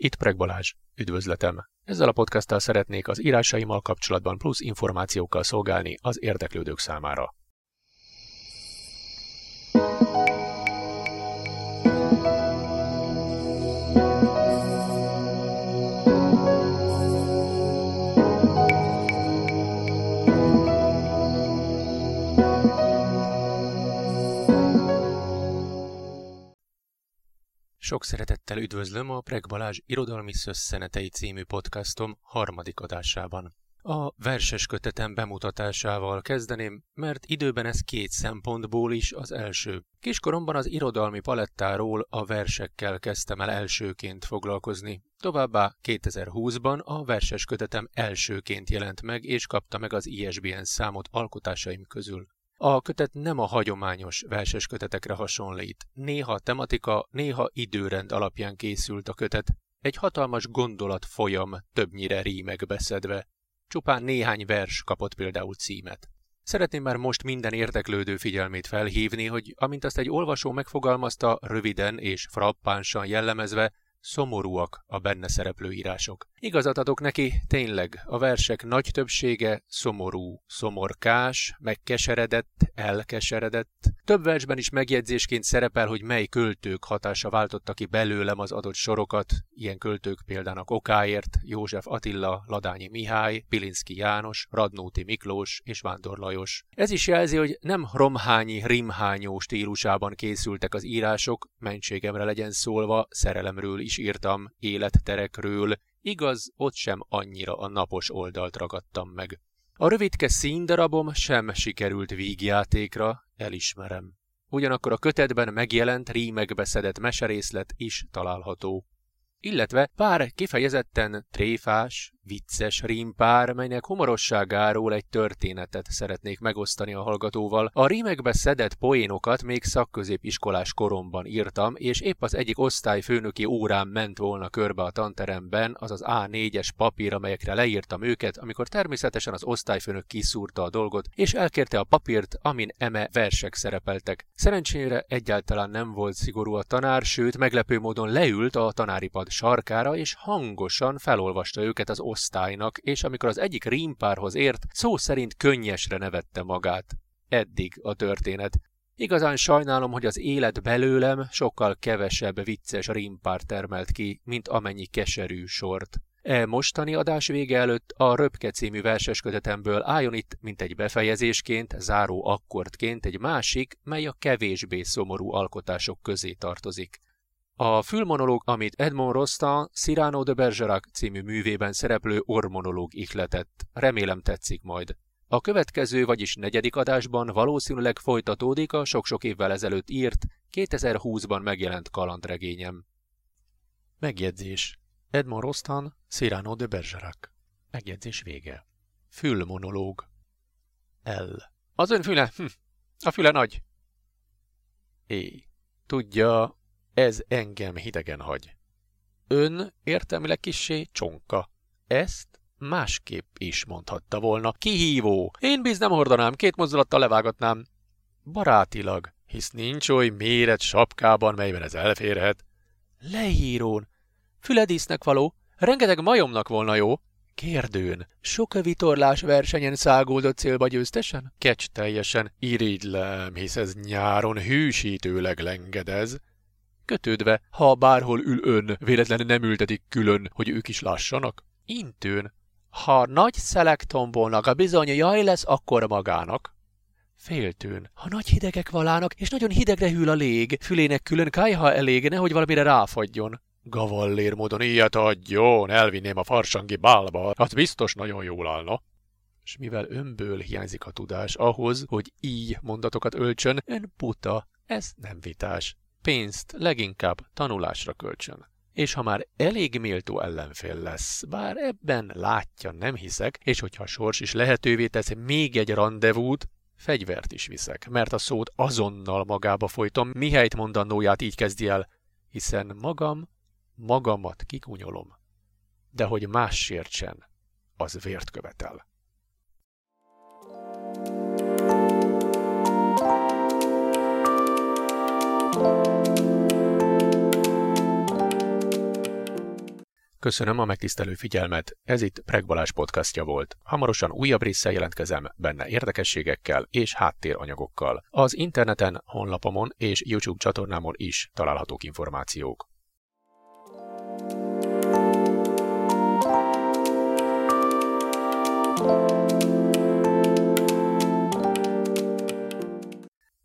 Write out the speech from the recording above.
Itt Prek Balázs, üdvözletem! Ezzel a podcasttal szeretnék az írásaimmal kapcsolatban plusz információkkal szolgálni az érdeklődők számára. Sok szeretettel üdvözlöm a Prek Balázs irodalmi szösszenetei című podcastom harmadik adásában. A verses kötetem bemutatásával kezdeném, mert időben ez két szempontból is az első. Kiskoromban az irodalmi palettáról a versekkel kezdtem el elsőként foglalkozni. Továbbá 2020-ban a verses kötetem elsőként jelent meg, és kapta meg az ISBN számot alkotásaim közül. A kötet nem a hagyományos verses kötetekre hasonlít. Néha tematika, néha időrend alapján készült a kötet. Egy hatalmas gondolatfolyam, többnyire rímekbe szedve. Csupán néhány vers kapott például címet. Szeretném már most minden érdeklődő figyelmét felhívni, hogy amint azt egy olvasó megfogalmazta, röviden és frappánsan jellemezve, szomorúak a benne szereplő írások. Igazat adok neki, tényleg, a versek nagy többsége szomorú, szomorkás, megkeseredett, elkeseredett. Több versben is megjegyzésként szerepel, hogy mely költők hatása váltotta ki belőlem az adott sorokat, ilyen költők példának okáért József Attila, Ladányi Mihály, Pilinszky János, Radnóti Miklós és Vándor Lajos. Ez is jelzi, hogy nem romhányi, rimhányó stílusában készültek az írások, mentségemre legyen szólva, szerelemről is írtam, életterekről, igaz, ott sem annyira a napos oldalt ragadtam meg. A rövidke színdarabom sem sikerült vígjátékra, elismerem. Ugyanakkor a kötetben megjelent, rímekbe szedett meserészlet is található. Illetve pár kifejezetten tréfás, vicces rímpár, melynek humorosságáról egy történetet szeretnék megosztani a hallgatóval. A rímekbe szedett poénokat még szakközépiskolás koromban írtam, és épp az egyik osztályfőnöki órán ment volna körbe a tanteremben az az A4-es papír, amelyekre leírtam őket, amikor természetesen az osztályfőnök kiszúrta a dolgot, és elkérte a papírt, amin eme versek szerepeltek. Szerencsére egyáltalán nem volt szigorú a tanár, sőt, meglepő módon leült a tanári pad sarkára, és hangosan felolvasta őket az osztálynak, és amikor az egyik rímpárhoz ért, szó szerint könnyesre nevette magát. Eddig a történet. Igazán sajnálom, hogy az élet belőlem sokkal kevesebb vicces rímpár termelt ki, mint amennyi keserű sort. E mostani adás vége előtt a Röpke című verseskötetemből álljon itt, mint egy befejezésként, záró akkordként egy másik, mely a kevésbé szomorú alkotások közé tartozik. A fülmonológ, amit Edmond Rostand Cyrano de Bergerac című művében szereplő orrmonológ ihletett. Remélem tetszik majd. A következő, vagyis negyedik adásban valószínűleg folytatódik a sok-sok évvel ezelőtt írt, 2020-ban megjelent kalandregényem. Megjegyzés. Edmond Rostand Cyrano de Bergerac. Megjegyzés vége. Fülmonológ. L. Az ön füle? A füle nagy. É. Tudja... Ez engem hidegen hagy. Ön értelmileg kissé csonka. Ezt másképp is mondhatta volna. Kihívó. Én bíz nem hordanám, két mozdulattal levágatnám. Barátilag, hisz nincs oly méret sapkában, melyben ez elférhet. Lehírón. Füledísznek való. Rengeteg majomnak volna jó. Kérdőn. Sok a vitorlás versenyen száguldott célba győztesen? Kecs teljesen. Irigylem, hisz ez nyáron hűsítőleg lengedez. Kötődve, ha bárhol ül ön, véletlenül nem ültetik külön, hogy ők is lássanak? Intőn, ha nagy szelek tombolnak, a bizony jaj lesz akkor magának. Féltőn, ha nagy hidegek valának, és nagyon hidegre hűl a lég, fülének külön kályha elég, nehogy valamire ráfagyjon. Gavallér módon ilyet adjon, elvinném a farsangi bálba, hát biztos nagyon jól állna. És mivel önből hiányzik a tudás ahhoz, hogy így mondatokat öltsön, ön buta, ez nem vitás. Pénzt leginkább tanulásra kölcsön. És ha már elég méltó ellenfél lesz, bár ebben látja nem hiszek, és hogyha sors is lehetővé tesz még egy randevút, fegyvert is viszek, mert a szót azonnal magába folytom, mihelyt mondandóját így kezdi el, hiszen magamat kikunyolom. De hogy más sértsen, az vért követel. Köszönöm a megtisztelő figyelmet, ez itt Prek Balázs podcastja volt. Hamarosan újabb résszel jelentkezem, benne érdekességekkel és háttéranyagokkal. Az interneten, honlapomon és YouTube csatornámon is találhatók információk.